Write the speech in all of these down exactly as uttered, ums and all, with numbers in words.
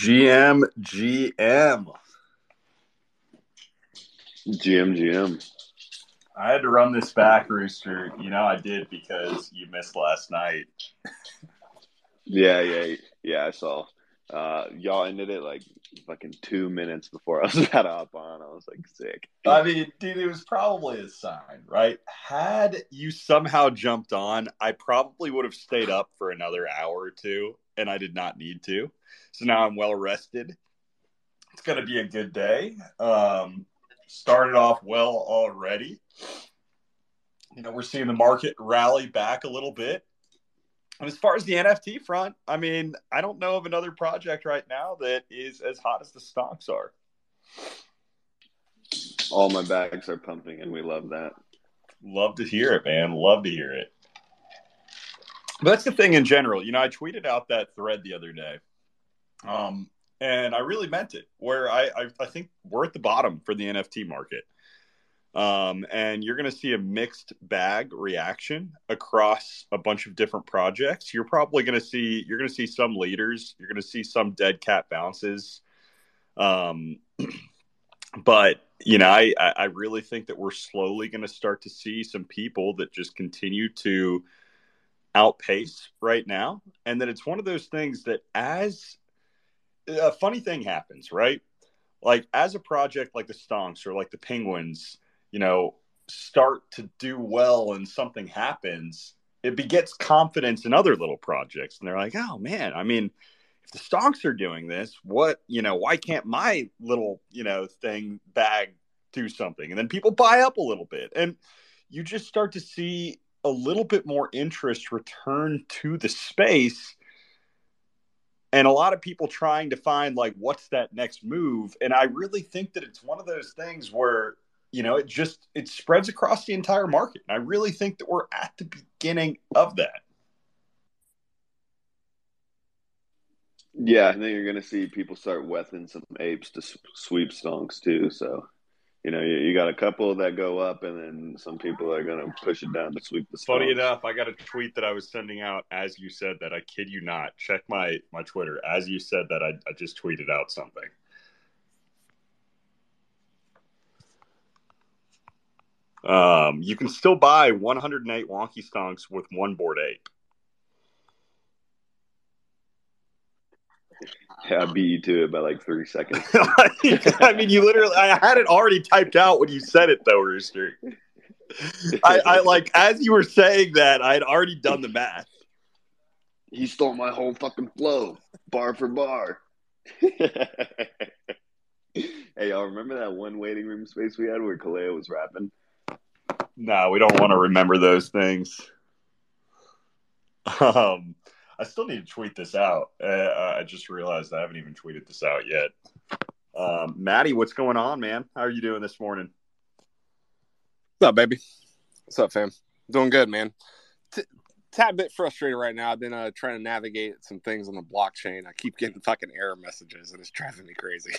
G M, G M. G M, G M. I had to run this back, Rooster. You know, I did because you missed last night. yeah, yeah, yeah, I saw. Uh, y'all ended it like fucking two minutes before I was about to hop on. I was like, sick. I mean, dude, it was probably a sign, right? Had you somehow jumped on, I probably would have stayed up for another hour or two, and I did not need to. So now I'm well rested. It's going to be a good day. Um, started off well already. You know, we're seeing the market rally back a little bit. And as far as the N F T front, I mean, I don't know of another project right now that is as hot as the stocks are. All my bags are pumping, and we love that. Love to hear it, man. Love to hear it. But that's the thing in general. You know, I tweeted out that thread the other day, um, and I really meant it, where I, I, I think we're at the bottom for the N F T market. Um, and you're going to see a mixed bag reaction across a bunch of different projects. You're probably going to see, you're going to see some leaders, you're going to see some dead cat bounces. Um, but you know, I, I really think that we're slowly going to start to see some people that just continue to outpace right now. And that it's one of those things that as a funny thing happens, right? Like as a project, like the Stonks or like the Penguins, you know, start to do well and something happens, it begets confidence in other little projects. And they're like, oh, man, I mean, if the Stonks are doing this, what, you know, why can't my little, you know, thing bag do something? And then people buy up a little bit and you just start to see a little bit more interest return to the space. And a lot of people trying to find like, what's that next move? And I really think that it's one of those things where, you know, it just, it spreads across the entire market. And I really think that we're at the beginning of that. Yeah, I think you're going to see people start wething some apes to sweep stonks too. So, you know, you, you got a couple that go up and then some people are going to push it down to sweep the stonks. Funny enough, I got a tweet that I was sending out as you said that. I kid you not. Check my, my Twitter. As you said that, I, I just tweeted out something. Um, you can still buy one hundred eight Wonky Stonks with one board ape. Yeah, I beat you to it by like thirty seconds. I mean, you literally, I had it already typed out when you said it though, Rooster. I, I like, as you were saying that, I had already done the math. He stole my whole fucking flow, bar for bar. Hey, y'all remember that one waiting room space we had where Kalea was rapping? No, we don't want to remember those things. Um, I still need to tweet this out. Uh, I just realized I haven't even tweeted this out yet. Um, Maddie, what's going on, man? How are you doing this morning? What's up, baby? What's up, fam? Doing good, man. T- tad bit frustrated right now. I've been uh, trying to navigate some things on the blockchain. I keep getting fucking error messages, and it's driving me crazy.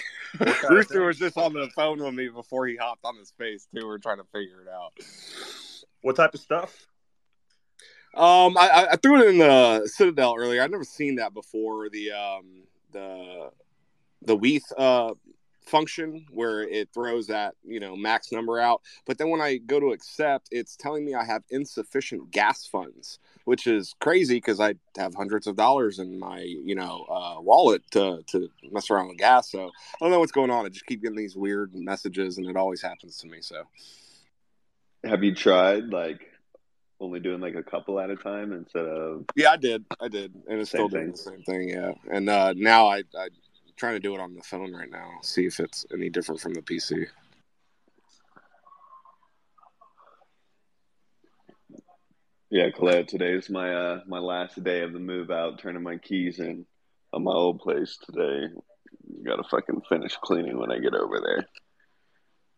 Rooster was just on the phone with me before he hopped on his face, too. We're trying to figure it out. What type of stuff? Um, I, I threw it in the Citadel earlier. I've never seen that before. The um the the W E T H uh function where it throws that, you know, max number out. But then when I go to accept, it's telling me I have insufficient gas funds, which is crazy because I have hundreds of dollars in my, you know, uh, wallet to to mess around with gas. So I don't know what's going on. I just keep getting these weird messages, and it always happens to me. So have you tried like? Only doing like a couple at a time instead of yeah, I did, I did, and it's still doing thing. the same thing, yeah. And uh, now I, I'm trying to do it on the phone right now, see if it's any different from the P C. Yeah, Kalea, today is my uh, my last day of the move out, turning my keys in on my old place today. Gotta fucking finish cleaning when I get over there.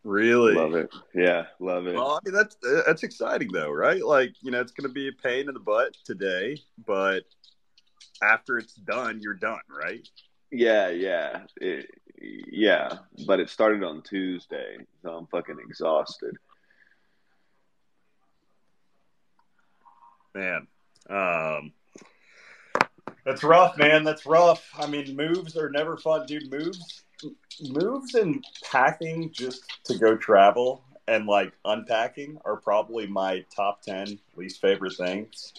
Really? Love it. Yeah, love it. Well, I mean, that's, that's exciting, though, right? Like, you know, it's going to be a pain in the butt today, but after it's done, you're done, right? Yeah, yeah. It, yeah, but it started on Tuesday, so I'm fucking exhausted. Man. Um, That's rough, man. That's rough. I mean, moves are never fun, dude. Moves, moves, and packing just to go travel and like unpacking are probably my top ten least favorite things.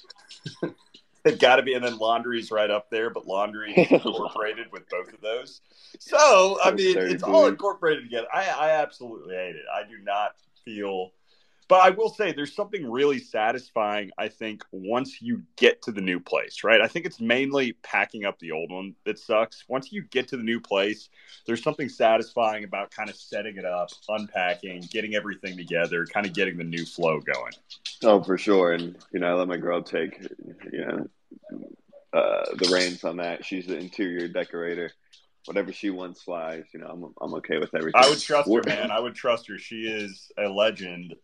They've got to be, and then laundry's right up there, but laundry is incorporated with both of those. So, I mean, it's all incorporated together. I, I absolutely hate it. I do not feel, but I will say there's something really satisfying, I think, once you get to the new place, right? I think it's mainly packing up the old one that sucks. Once you get to the new place, there's something satisfying about kind of setting it up, unpacking, getting everything together, kind of getting the new flow going. Oh, for sure. And, you know, I let my girl take, you know, uh, the reins on that. She's the interior decorator. Whatever she wants flies, you know, I'm I'm okay with everything. I would trust her, man. I would trust her. She is a legend.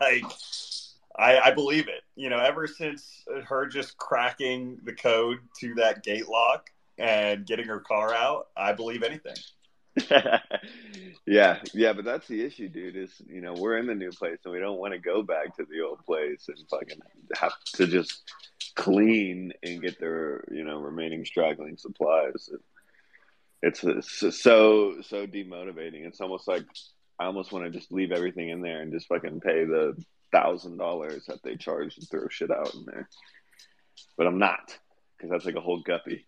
Like, I, I believe it. You know, ever since her just cracking the code to that gate lock and getting her car out, I believe anything. yeah, yeah, but that's the issue, dude, is, you know, we're in the new place and we don't want to go back to the old place and fucking have to just clean and get their, you know, remaining straggling supplies. It's, it's so, so demotivating. It's almost like I almost want to just leave everything in there and just fucking pay the thousand dollars that they charge and throw shit out in there. But I'm not, because that's like a whole guppy.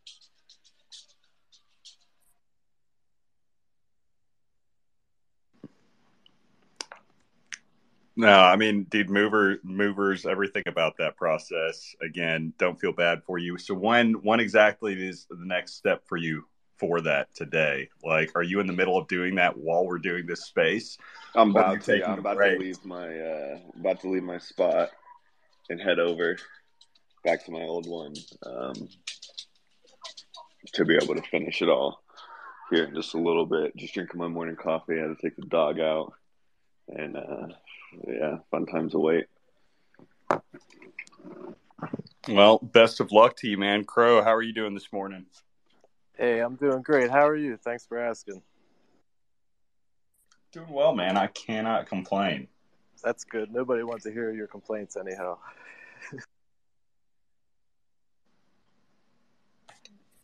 No, I mean, dude, mover, movers, everything about that process. Again, don't feel bad for you. So when, when exactly is the next step for you? For that today, like, are you in the middle of doing that while we're doing this space? I'm about to. Yeah, I'm about break? to leave my uh, about to leave my spot and head over back to my old one um, to be able to finish it all here in just a little bit. Just drinking my morning coffee. I had to take the dog out, and uh, yeah, fun times await. Well, best of luck to you, man. Crow, how are you doing this morning? Hey, I'm doing great. How are you? Thanks for asking. Doing well, man. I cannot complain. That's good. Nobody wants to hear your complaints anyhow.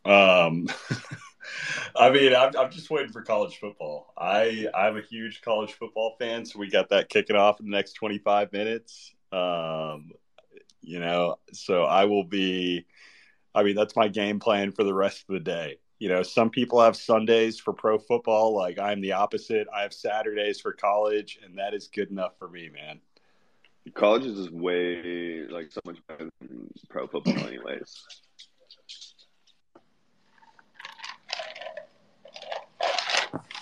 um, I mean, I'm, I'm just waiting for college football. I, I'm a huge college football fan, so we got that kicking off in the next twenty-five minutes. Um, you know, so I will be... I mean, that's my game plan for the rest of the day. You know, some people have Sundays for pro football. Like, I'm the opposite. I have Saturdays for college, and that is good enough for me, man. College is just way, like, so much better than pro football anyways.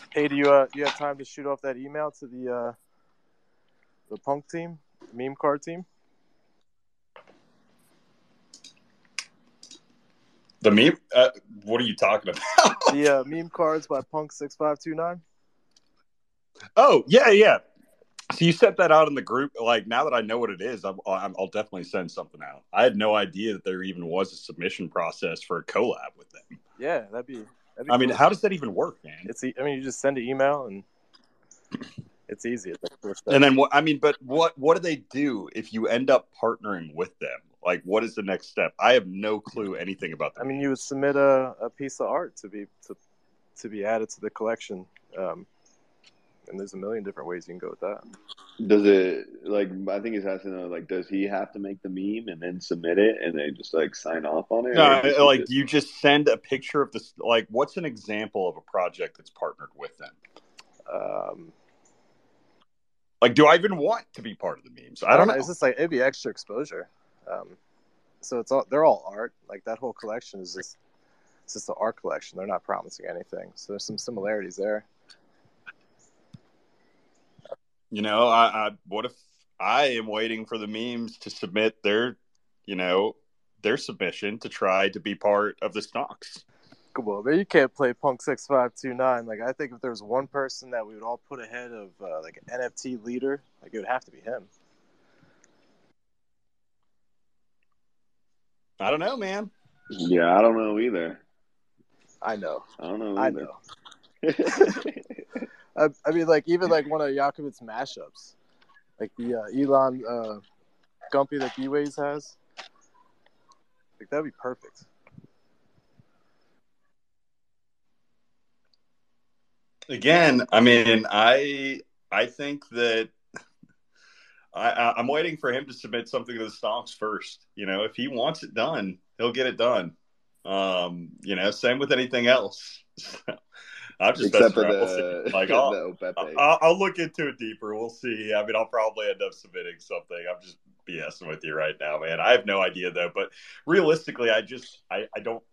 Hey, do you uh, you have time to shoot off that email to the uh, the punk team, the meme card team? The meme? Uh, what are you talking about? the uh, meme cards by Punk six five two nine. Oh, yeah, yeah. So you sent that out in the group. Like, now that I know what it is, I'm, I'm, I'll definitely send something out. I had no idea that there even was a submission process for a collab with them. Yeah, that'd be... That'd be I cool. mean, how does that even work, man? It's. E- I mean, you just send an email and... It's easy. It's like first and then, what? I mean, but what, what do they do if you end up partnering with them? Like, what is the next step? I have no clue anything about that. I mean, you would submit a, a piece of art to be to, to be added to the collection. Um, and there's a million different ways you can go with that. Does it, like, I think he's asking, like, does he have to make the meme and then submit it and they just, like, sign off on it? No, like, do you just send a picture of this? Like, what's an example of a project that's partnered with them? Um... Like, do I even want to be part of the memes? I don't know. It's just like, it'd be extra exposure. Um, so it's all, they're all art. Like, that whole collection is just, it's just an art collection. They're not promising anything. So there's some similarities there. You know, I, I what if I am waiting for the memes to submit their, you know, their submission to try to be part of the Stonks? Well, you can't play Punk six five two nine. Like, I think if there was one person that we would all put ahead of, uh, like, an N F T leader, like, it would have to be him. I don't know, man. Yeah, I don't know either. I know. I don't know either. I know. I, I mean, like, even, like, one of Yakovic's mashups. Like, the uh, Elon uh, Gumpy that B-ways has. Like, that would be perfect. Again, I mean, I I think that I, I'm waiting for him to submit something to the Stonks first. You know, if he wants it done, he'll get it done. Um, you know, same with anything else. I'm just except for the, like I'll, the I'll, I'll look into it deeper. We'll see. I mean, I'll probably end up submitting something. I'm just BSing with you right now, man. I have no idea though. But realistically, I just I, I don't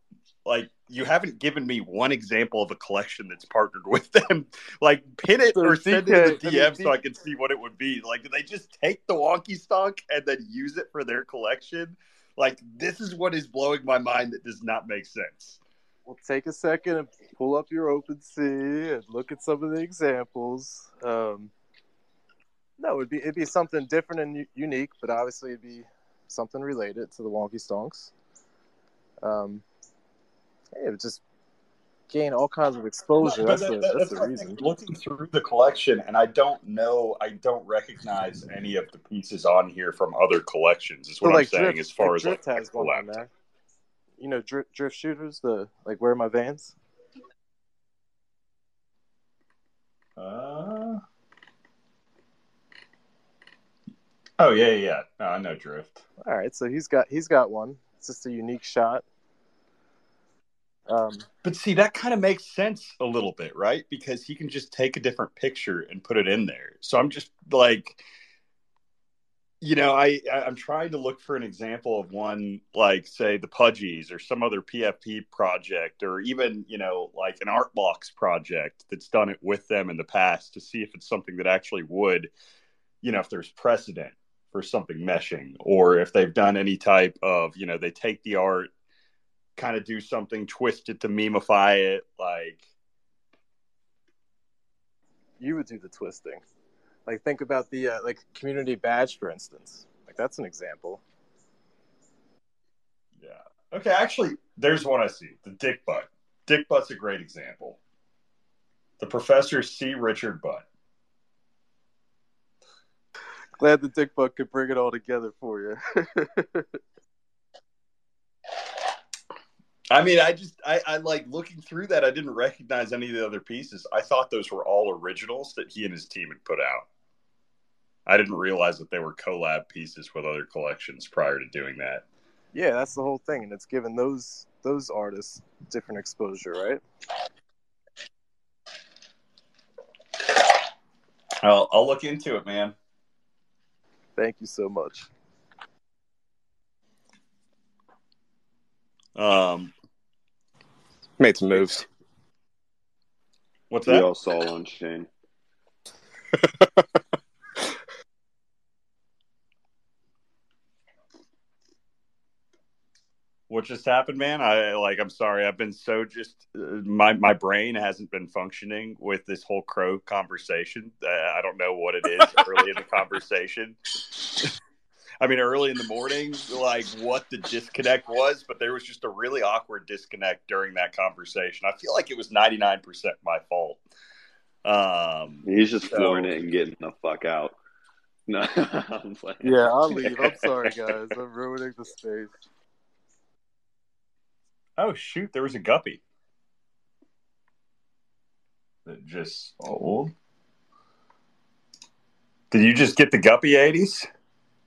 like. You haven't given me one example of a collection that's partnered with them. Like, pin it so or send it to the D M I mean, so I can see what it would be. Like, do they just take the Wonky Stonk and then use it for their collection? Like, this is what is blowing my mind that does not make sense. Well, take a second and pull up your OpenSea and look at some of the examples. Um, no, it'd be it'd be something different and unique, but obviously it'd be something related to the Wonky Stonks. Um, it would just gain all kinds of exposure. That's, that, the, that, that's, that's the reason. Looking through the collection, and I don't know, I don't recognize any of the pieces on here from other collections. Is what so, like, I'm saying Drift, as far like, as Drift like, has one on there. You know, drift, drift shooters, the like, where are my vans? Uh, oh, yeah, yeah. No, I know Drift. All right, so he's got he's got one. It's just a unique shot. Um, but see, that kind of makes sense a little bit, right? Because he can just take a different picture and put it in there. So I'm just like... You know, I, I'm trying to look for an example of one, like, say, the Pudgies or some other P F P project or even, you know, like an art box project that's done it with them in the past to see if it's something that actually would, you know, if there's precedent for something meshing or if they've done any type of, you know, they take the art, kind of do something, twist it to memeify it, like. You would do the twisting. Like, think about the, uh, like, community badge, for instance. Like, that's an example. Yeah. Okay, actually, there's one I see. The Dick Butt. Dick Butt's a great example. The Professor C. Richard Butt. Glad the Dick Butt could bring it all together for you. I mean, I just, I, I like looking through that, I didn't recognize any of the other pieces. I thought those were all originals that he and his team had put out. I didn't realize that they were collab pieces with other collections prior to doing that. Yeah, that's the whole thing, and it's given those those artists different exposure, right? I'll I'll look into it, man. Thank you so much. Um, made some moves. What's that? We all saw on Shane. What just happened, man? I like. I'm sorry. I've been so just uh, my my brain hasn't been functioning with this whole Crow conversation. Uh, I don't know what it is early in the conversation. I mean, early in the morning, like what the disconnect was, but there was just a really awkward disconnect during that conversation. I feel like it was ninety-nine percent my fault. Um, He's just so, flooring it and getting the fuck out. No, I'm playing. Yeah, I'll leave. I'm sorry, guys. I'm ruining the space. Oh, shoot. There was a guppy. That just old. Did you just get the guppy eighties?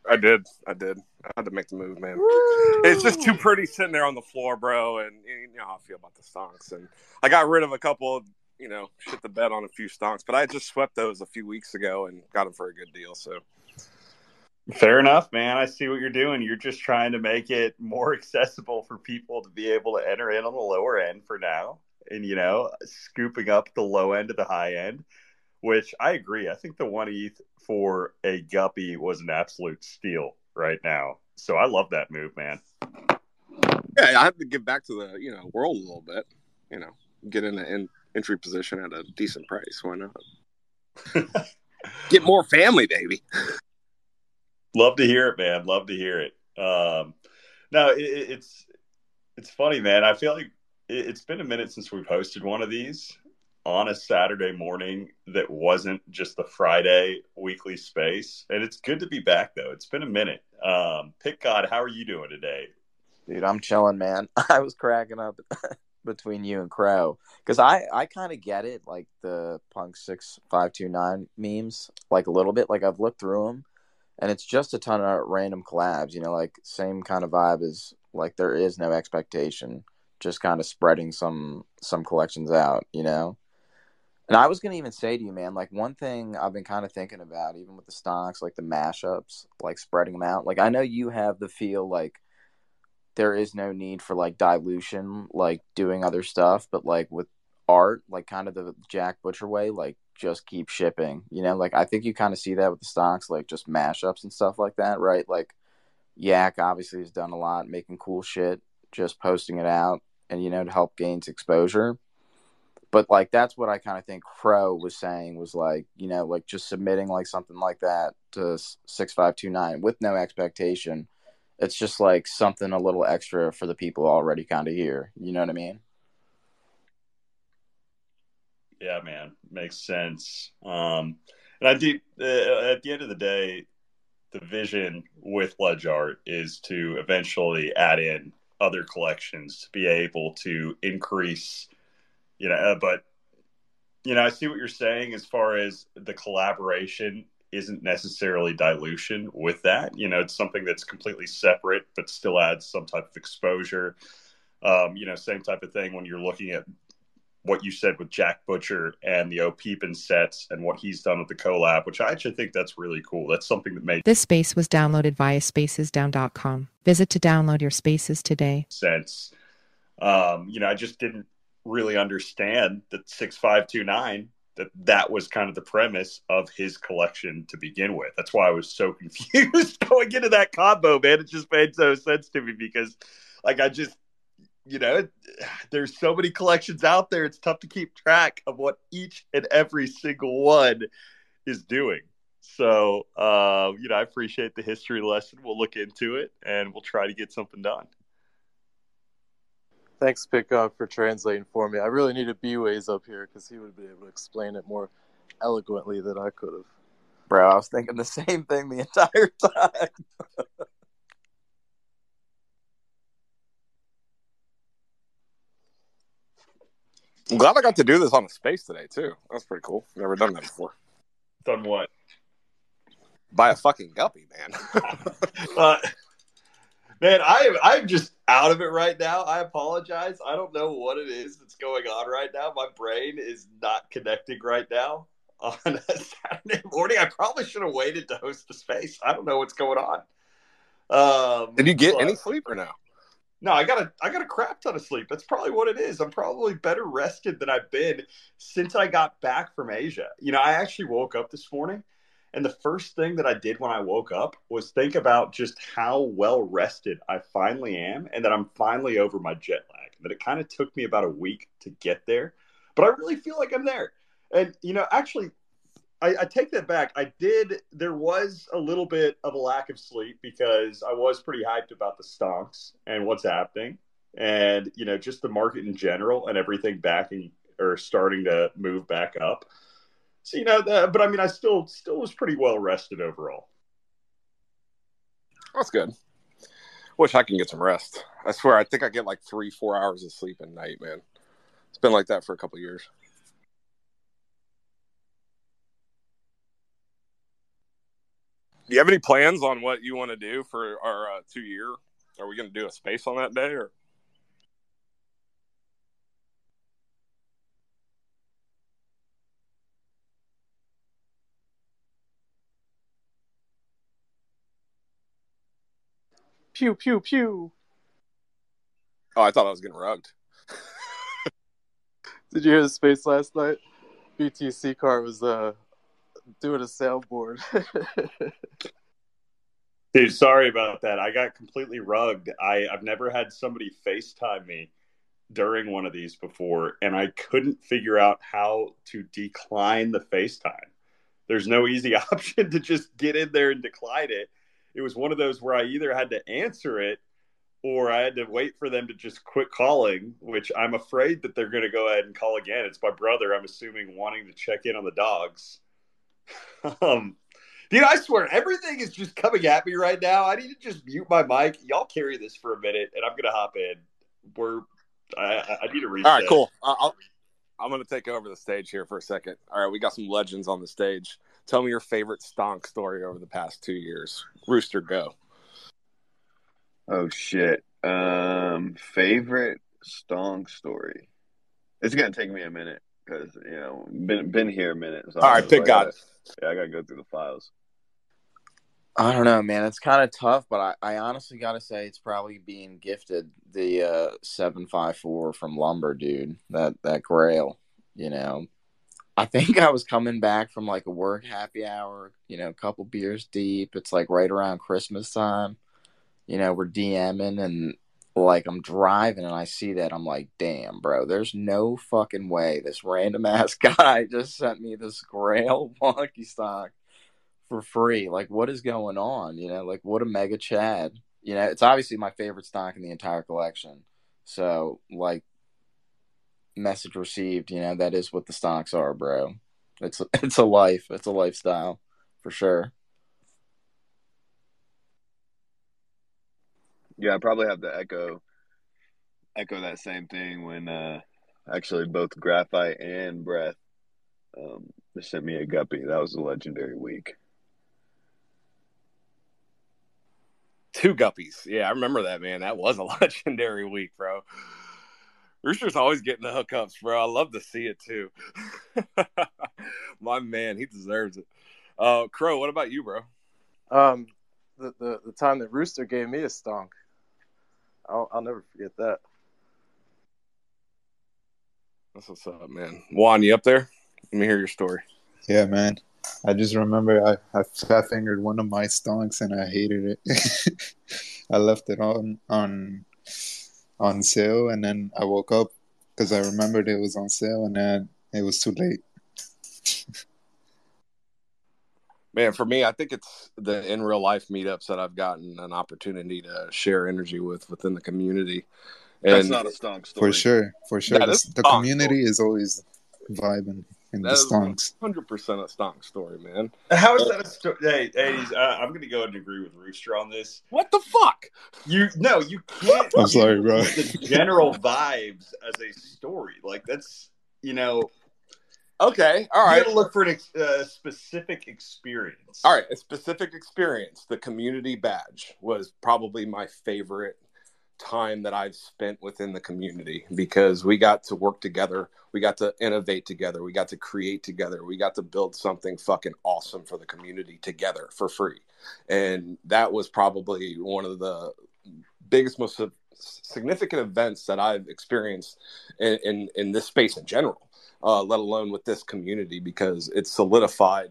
I did. I did. I had to make the move, man. Woo! It's just too pretty sitting there on the floor, bro. And you know how I feel about the Stonks. And I got rid of a couple of, you know, shit the bed on a few Stonks. But I just swept those a few weeks ago and got them for a good deal. So fair enough, man. I see what you're doing. You're just trying to make it more accessible for people to be able to enter in on the lower end for now. And, you know, scooping up the low end to the high end. Which I agree. I think the one E T H for a guppy was an absolute steal right now. So I love that move, man. Yeah, I have to give back to the you know world a little bit. You know, get in an entry position at a decent price. Why not? Get more family, baby. Love to hear it, man. Love to hear it. Um, no, it, it's it's funny, man. I feel like it, it's been a minute since we've hosted one of these on a Saturday morning that wasn't just the Friday weekly space. And it's good to be back, though. It's been a minute. Um, Pit God, how are you doing today? Dude, I'm chilling, man. I was cracking up between you and Crow, because I, I kind of get it, like the Punk six five two nine memes, like a little bit. Like I've looked through them, and it's just a ton of random collabs. You know, like same kind of vibe as like there is no expectation, just kind of spreading some some collections out. You know, and I was gonna even say to you, man, like one thing I've been kind of thinking about, even with the stocks, like the mashups, like spreading them out. Like I know you have the feel like there is no need for like dilution, like doing other stuff, but like with art, like kind of the Jack Butcher way, like just keep shipping, you know, like I think you kind of see that with the stocks, like just mashups and stuff like that, right? Like Yak obviously has done a lot, making cool shit, just posting it out and, you know, to help gain exposure. But like, that's what I kind of think Crow was saying was like, you know, like just submitting like something like that to six five two nine with no expectation. It's just like something a little extra for the people already kind of here. You know what I mean? Yeah, man. Makes sense. Um, and I do, uh, at the end of the day, the vision with LedgArt is to eventually add in other collections to be able to increase, you know, uh, but, you know, I see what you're saying as far as the collaboration isn't necessarily dilution with that. You know, it's something that's completely separate, but still adds some type of exposure. Um, you know, same type of thing when you're looking at what you said with Jack Butcher and the O'Peepin sets and what he's done with the collab, which I actually think that's really cool. That's something that made... This space was downloaded via spaces down dot com. Visit to download your spaces today. Sense. Um, you know, I just didn't really understand that six five two nine that that was kind of the premise of his collection to begin with. That's why I was so confused going into that combo, man. It just made no sense to me because, like, I just, you know, there's so many collections out there. It's tough to keep track of what each and every single one is doing. So, uh, you know, I appreciate the history lesson. We'll look into it, and we'll try to get something done. Thanks, Pit God, for translating for me. I really needed B-ways up here because he would be able to explain it more eloquently than I could have. Bro, I was thinking the same thing the entire time. I'm glad I got to do this on the space today, too. That's pretty cool. Never done that before. Done what? By a fucking guppy, man. uh, Man, I, I'm just out of it right now. I apologize. I don't know what it is that's going on right now. My brain is not connecting right now on a Saturday morning. I probably should have waited to host the space. I don't know what's going on. Um, Did you get but, any sleep or no? No, I got a, I got a crap ton of sleep. That's probably what it is. I'm probably better rested than I've been since I got back from Asia. You know, I actually woke up this morning. And the first thing that I did when I woke up was think about just how well rested I finally am and that I'm finally over my jet lag. That it kind of took me about a week to get there. But I really feel like I'm there. And, you know, actually, I, I take that back. I did, there was a little bit of a lack of sleep because I was pretty hyped about the stonks and what's happening. And, you know, just the market in general and everything backing or starting to move back up. So, you know, the, but I mean, I still still was pretty well rested overall. That's good. Wish I can get some rest. I swear, I think I get like three, four hours of sleep a night, man. It's been like that for a couple of years. Do you have any plans on what you want to do for our uh, two year? Are we going to do a space on that day or? Pew, pew, pew. Oh, I thought I was getting rugged. Did you hear the space last night? B T C car was uh, doing a soundboard. Dude, sorry about that. I got completely rugged. I, I've never had somebody FaceTime me during one of these before, and I couldn't figure out how to decline the FaceTime. There's no easy option to just get in there and decline it. It was one of those where I either had to answer it or I had to wait for them to just quit calling, which I'm afraid that they're going to go ahead and call again. It's my brother, I'm assuming, wanting to check in on the dogs. um, dude, I swear, everything is just coming at me right now. I need to just mute my mic. Y'all carry this for a minute, and I'm going to hop in. We're I, I need a reset. All right, cool. Uh, I'll, I'm going to take over the stage here for a second. All right, we got some legends on the stage. Tell me your favorite stonk story over the past two years. Rooster, go. Oh, shit. Um, favorite stonk story. It's going to take me a minute because, you know, been been here a minute. So All right, Pit God. Yeah, I got to go through the files. I don't know, man. It's kind of tough, but I, I honestly got to say it's probably being gifted the uh, seven five four from Lumber, dude. That that grail, you know. I think I was coming back from like a work happy hour, you know, a couple beers deep. It's like right around Christmas time. You know, we're DMing and like I'm driving and I see that. I'm like, damn, bro, there's no fucking way this random ass guy just sent me this grail Wonky Stock for free. Like, what is going on? You know, like, what a mega chad. You know, it's obviously my favorite stock in the entire collection. So, like, message received, you know, that is what the stocks are, bro. It's it's a life. It's a lifestyle for sure. Yeah, I probably have to echo echo that same thing when uh, actually both Graphite and Breath um, sent me a Guppy. That was a legendary week. Two Guppies. Yeah, I remember that, man. That was a legendary week, bro. Rooster's always getting the hookups, bro. I love to see it, too. My man, he deserves it. Uh, Crow, what about you, bro? Um, the, the, the time that Rooster gave me a stonk. I'll, I'll never forget that. That's what's up, man. Juan, you up there? Let me hear your story. Yeah, man. I just remember I, I fat-fingered one of my stonks, and I hated it. I left it on on... on sale, and then I woke up because I remembered it was on sale, and then it was too late. Man, for me, I think it's the in real life meetups that I've gotten an opportunity to share energy with within the community. And that's not a stonk story. For sure, for sure. That the the community story. Is always vibing in that the stonks. one hundred percent a stonk story, man. How is that a story? Hey, hey uh, I'm going to go and agree with Rooster on this. What the fuck? You No, you can't. I'm sorry, bro. The general vibes as a story. Like, that's, you know. Okay, all right. You got to look for a uh, specific experience. All right, a specific experience. The community badge was probably my favorite time that I've spent within the community, because we got to work together, we got to innovate together, we got to create together, we got to build something fucking awesome for the community together for free. And that was probably one of the biggest, most significant events that I've experienced in in, in this space in general, uh, let alone with this community, because it solidified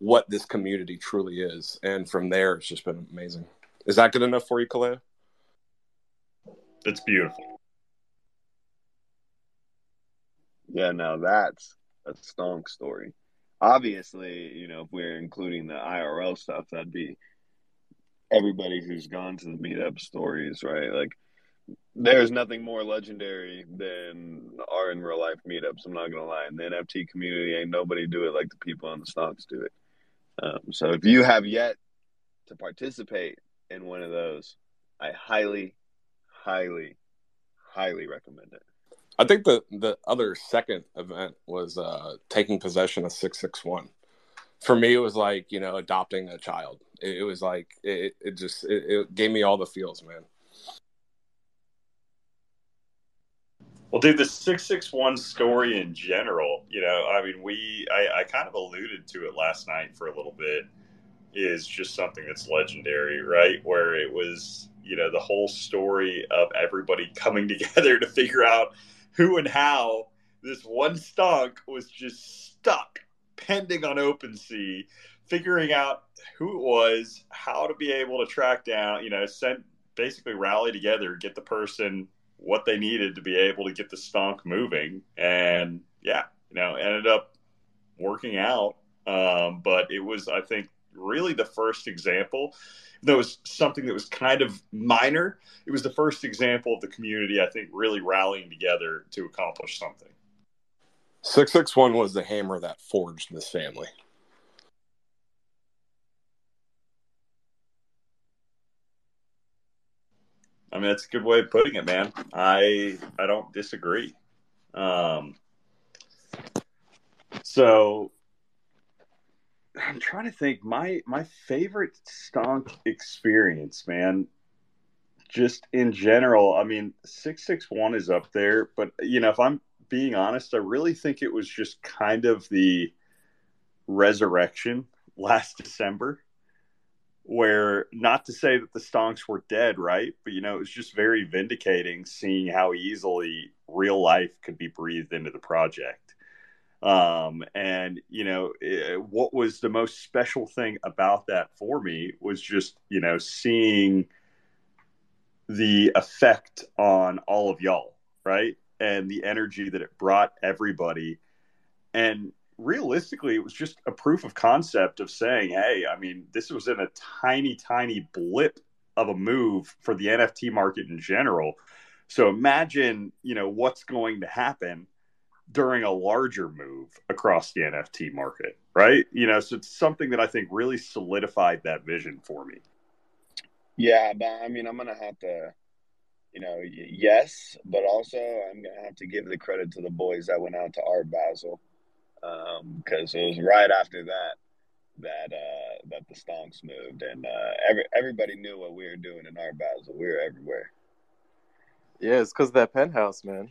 what this community truly is. And from there, it's just been amazing. Is that good enough for you, Kalea? It's beautiful. Yeah, now that's a stonk story. Obviously, you know, if we're including the I R L stuff, that'd be everybody who's gone to the meetup stories, right? Like, there's nothing more legendary than our in real life meetups, I'm not going to lie. In the N F T community, ain't nobody do it like the people on the stonks do it. Um, so if you have yet to participate in one of those, I highly Highly, highly recommend it. I think the, the other second event was uh, taking possession of six six one. For me, it was like, you know, adopting a child. It, it was like, it, it just, it, it gave me all the feels, man. Well, dude, the six six one story in general, you know, I mean, we, I, I kind of alluded to it last night for a little bit, is just something that's legendary, right? Where it was, you know, the whole story of everybody coming together to figure out who and how this one stonk was just stuck pending on OpenSea, figuring out who it was, how to be able to track down, you know, send, basically rally together, get the person what they needed to be able to get the stonk moving. And yeah, you know, ended up working out. Um, but it was, I think, really the first example. That was something that was kind of minor. It was the first example of the community, I think, really rallying together to accomplish something. six six one was the hammer that forged this family. I mean, that's a good way of putting it, man. I I don't disagree. Um, so I'm trying to think. My my favorite stonk experience, man, just in general. I mean, six six one is up there, but you know, if I'm being honest, I really think it was just kind of the resurrection last December, where, not to say that the stonks were dead, right? But, you know, it was just very vindicating seeing how easily real life could be breathed into the project. Um, and, you know, it, what was the most special thing about that for me was just, you know, seeing the effect on all of y'all, right? And the energy that it brought everybody. And realistically, it was just a proof of concept of saying, hey, I mean, this was in a tiny, tiny blip of a move for the N F T market in general. So imagine, you know, what's going to happen during a larger move across the N F T market, right? You know, so it's something that I think really solidified that vision for me. Yeah, but I mean, I'm going to have to, you know, yes, but also I'm going to have to give the credit to the boys that went out to Art Basel. Um, cause it was right after that, that, uh, that the stonks moved, and, uh, every, everybody knew what we were doing in Art Basel. We were everywhere. Yeah. It's cause of that penthouse, man.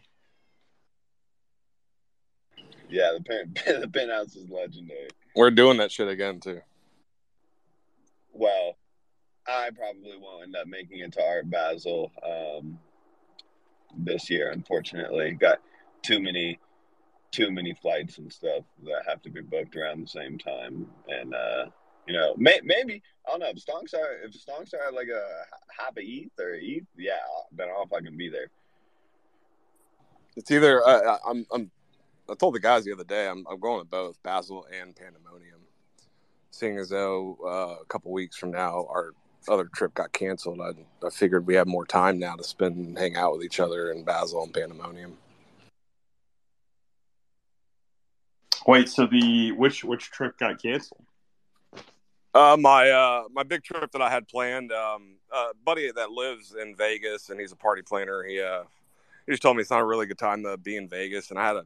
Yeah. The pen, the penthouse is legendary. We're doing that shit again too. Well, I probably won't end up making it to Art Basel, um, this year, unfortunately. Got too many too many flights and stuff that have to be booked around the same time. And, uh, you know, may- maybe, I don't know, if stonks are, if stonks are like a hop of E T H or E T H, yeah, then I'll fucking be there. It's either, uh, I'm, I'm, I told the guys the other day, I'm, I'm going to both Basel and Pandemonium, seeing as though uh, a couple weeks from now, our other trip got canceled. I, I figured we have more time now to spend and hang out with each other in Basel and Pandemonium. Wait, so the which which trip got canceled? Uh, my uh, my big trip that I had planned. Um, a buddy that lives in Vegas, and he's a party planner. He uh, he just told me it's not a really good time to be in Vegas, and I had a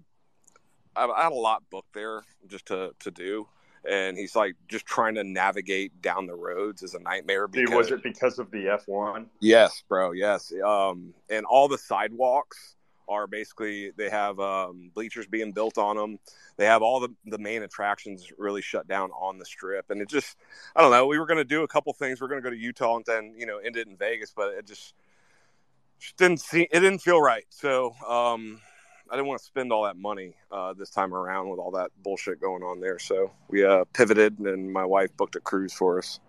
I had a lot booked there just to, to do. And he's like, just trying to navigate down the roads is a nightmare. Because, dude, was it because of the F one? Yes, bro. Yes, um, and all the sidewalks are basically, they have um, bleachers being built on them. They have all the, the main attractions really shut down on the strip. And it just, I don't know, we were going to do a couple things. We we're going to go to Utah and then, you know, end it in Vegas, but it just, just didn't see, it didn't feel right. So um, I didn't want to spend all that money uh, this time around with all that bullshit going on there. So we uh, pivoted, and my wife booked a cruise for us.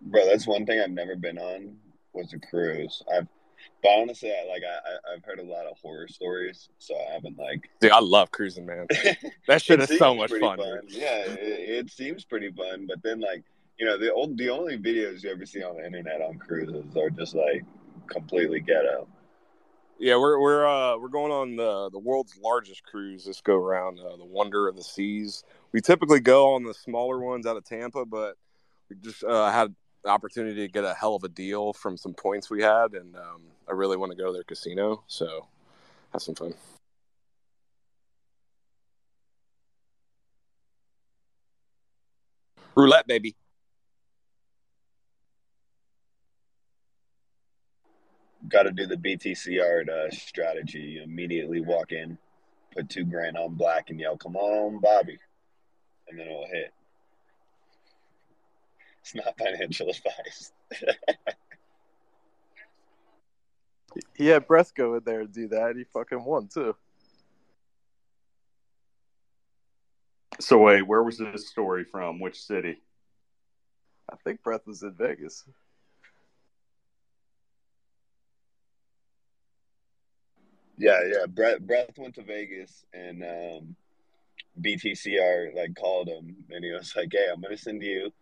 Bro, that's one thing I've never been on, was a cruise. I've, but honestly, I, like I, I've heard a lot of horror stories, so I haven't like. Dude, I love cruising, man. That shit is so much fun. fun. Yeah, it, it seems pretty fun, but then like you know, the old, the only videos you ever see on the internet on cruises are just like completely ghetto. Yeah, we're we're uh, we're going on the the world's largest cruise this go around, uh, the Wonder of the Seas. We typically go on the smaller ones out of Tampa, but we just uh, had the opportunity to get a hell of a deal from some points we had, and um, I really want to go to their casino, so have some fun. Roulette, baby. Got to do the B T C R uh, strategy. You immediately walk in, put two grand on black, and yell, "Come on, Bobby," and then it'll hit. It's not financial advice. He had Breath go in there and do that. He fucking won, too. So, wait, where was this story from? Which city? I think Breath was in Vegas. Yeah, yeah. Breath, Breath went to Vegas, and um, B T C R, like, called him, and he was like, "Hey, I'm going to send you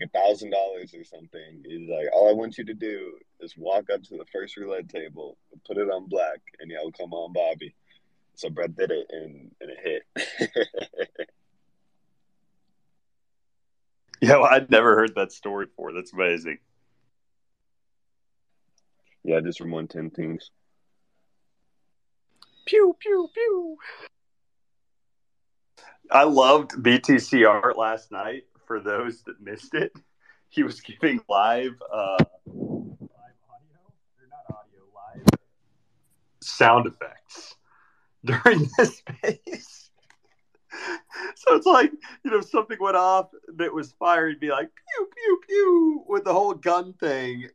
like a thousand dollars or something." He's like, "All I want you to do is walk up to the first roulette table, put it on black, and yell, 'Come on, Bobby.'" So Brett did it, and, and it hit. Yeah, well, I'd never heard that story before. That's amazing. Yeah, just from one ten teams. Pew, pew, pew. I loved B T C Art last night. For those that missed it, he was giving live, uh, live audio, or not audio, live sound effects during this space. So it's like, you know, if something went off that was fire, he'd be like, pew, pew, pew, with the whole gun thing,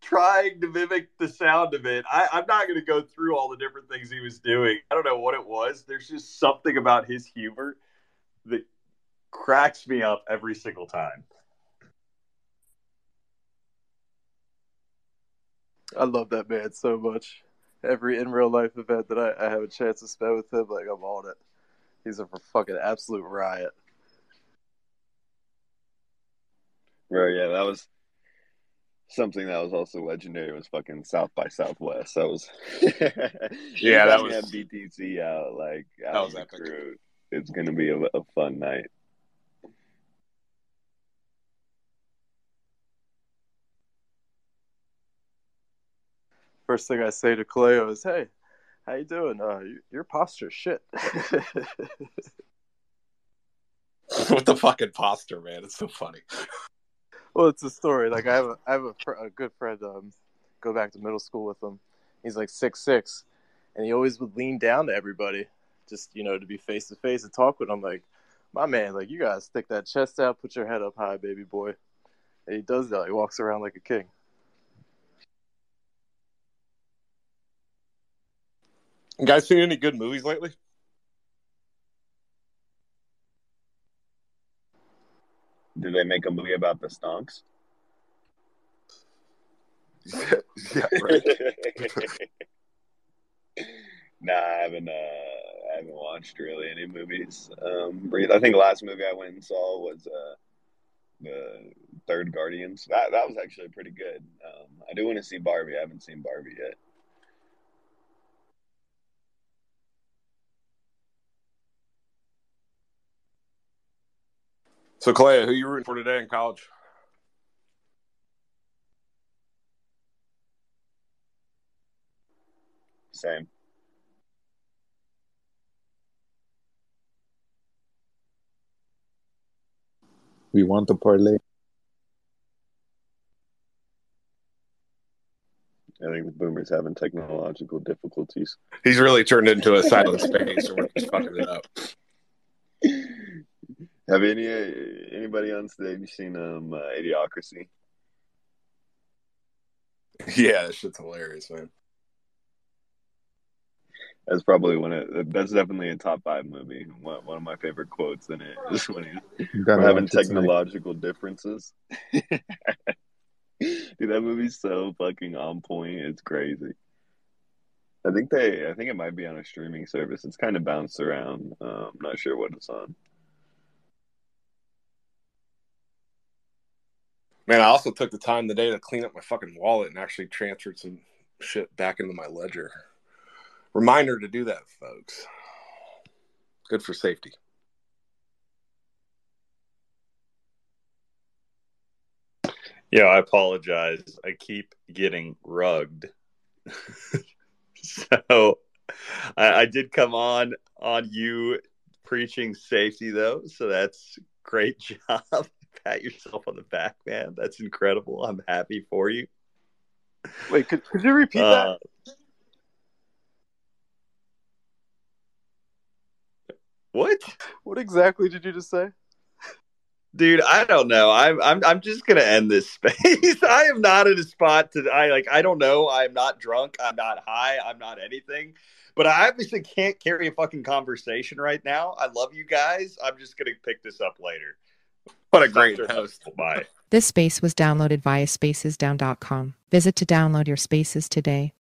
trying to mimic the sound of it. I, I'm not going to go through all the different things he was doing. I don't know what it was. There's just something about his humor that cracks me up every single time. I love that man so much. Every in real life event that I, I have a chance to spend with him, like, I'm on it. He's a fucking absolute riot. Right, yeah, that was something that was also legendary was fucking South by Southwest. That was yeah, that was B T C out, like, that out was epic. Crew. It's going to be a, a fun night. First thing I say to Kaleo is, "Hey, how you doing? Uh, your posture's shit." What the fucking posture, man? It's so funny. Well, it's a story. Like, I have a, I have a, a good friend. Um, go back to middle school with him. He's like six six, and he always would lean down to everybody, just, you know, to be face to face and talk with him. Like, my man, like, you gotta stick that chest out, put your head up high, baby boy. And he does that. He walks around like a king. You guys seen any good movies lately? Do they make a movie about the Stonks? Yeah, right. Nah, I haven't. Uh, I haven't watched really any movies. Um, I think the last movie I went and saw was uh, the Third Guardians. That that was actually pretty good. Um, I do want to see Barbie. I haven't seen Barbie yet. So, Kalea, who are you rooting for today in college? Same. We want the parlay. I think the Boomer's having technological difficulties. He's really turned into a silent space, and we're just fucking it up. Have any anybody on stage seen um, uh, Idiocracy? Yeah, that shit's hilarious, man. That's probably one of that's definitely a top five movie. One, one of my favorite quotes in it is when he's having technological differences. Dude, that movie's so fucking on point. It's crazy. I think they, I think it might be on a streaming service. It's kind of bounced around. Uh, I'm not sure what it's on. Man, I also took the time today to clean up my fucking wallet and actually transferred some shit back into my ledger. Reminder to do that, folks. Good for safety. Yeah, I apologize. I keep getting rugged. So I, I did come on on you preaching safety, though. So that's great job. Pat yourself on the back, man. That's incredible. I'm happy for you. Wait, could, could you repeat uh, that? What? What exactly did you just say? Dude, I don't know. I'm I'm I'm just gonna end this space. I am not in a spot to I like I don't know. I'm not drunk, I'm not high, I'm not anything. But I obviously can't carry a fucking conversation right now. I love you guys. I'm just gonna pick this up later. What a great host. Bye. This space was downloaded via spaces down dot com. Visit to download your spaces today.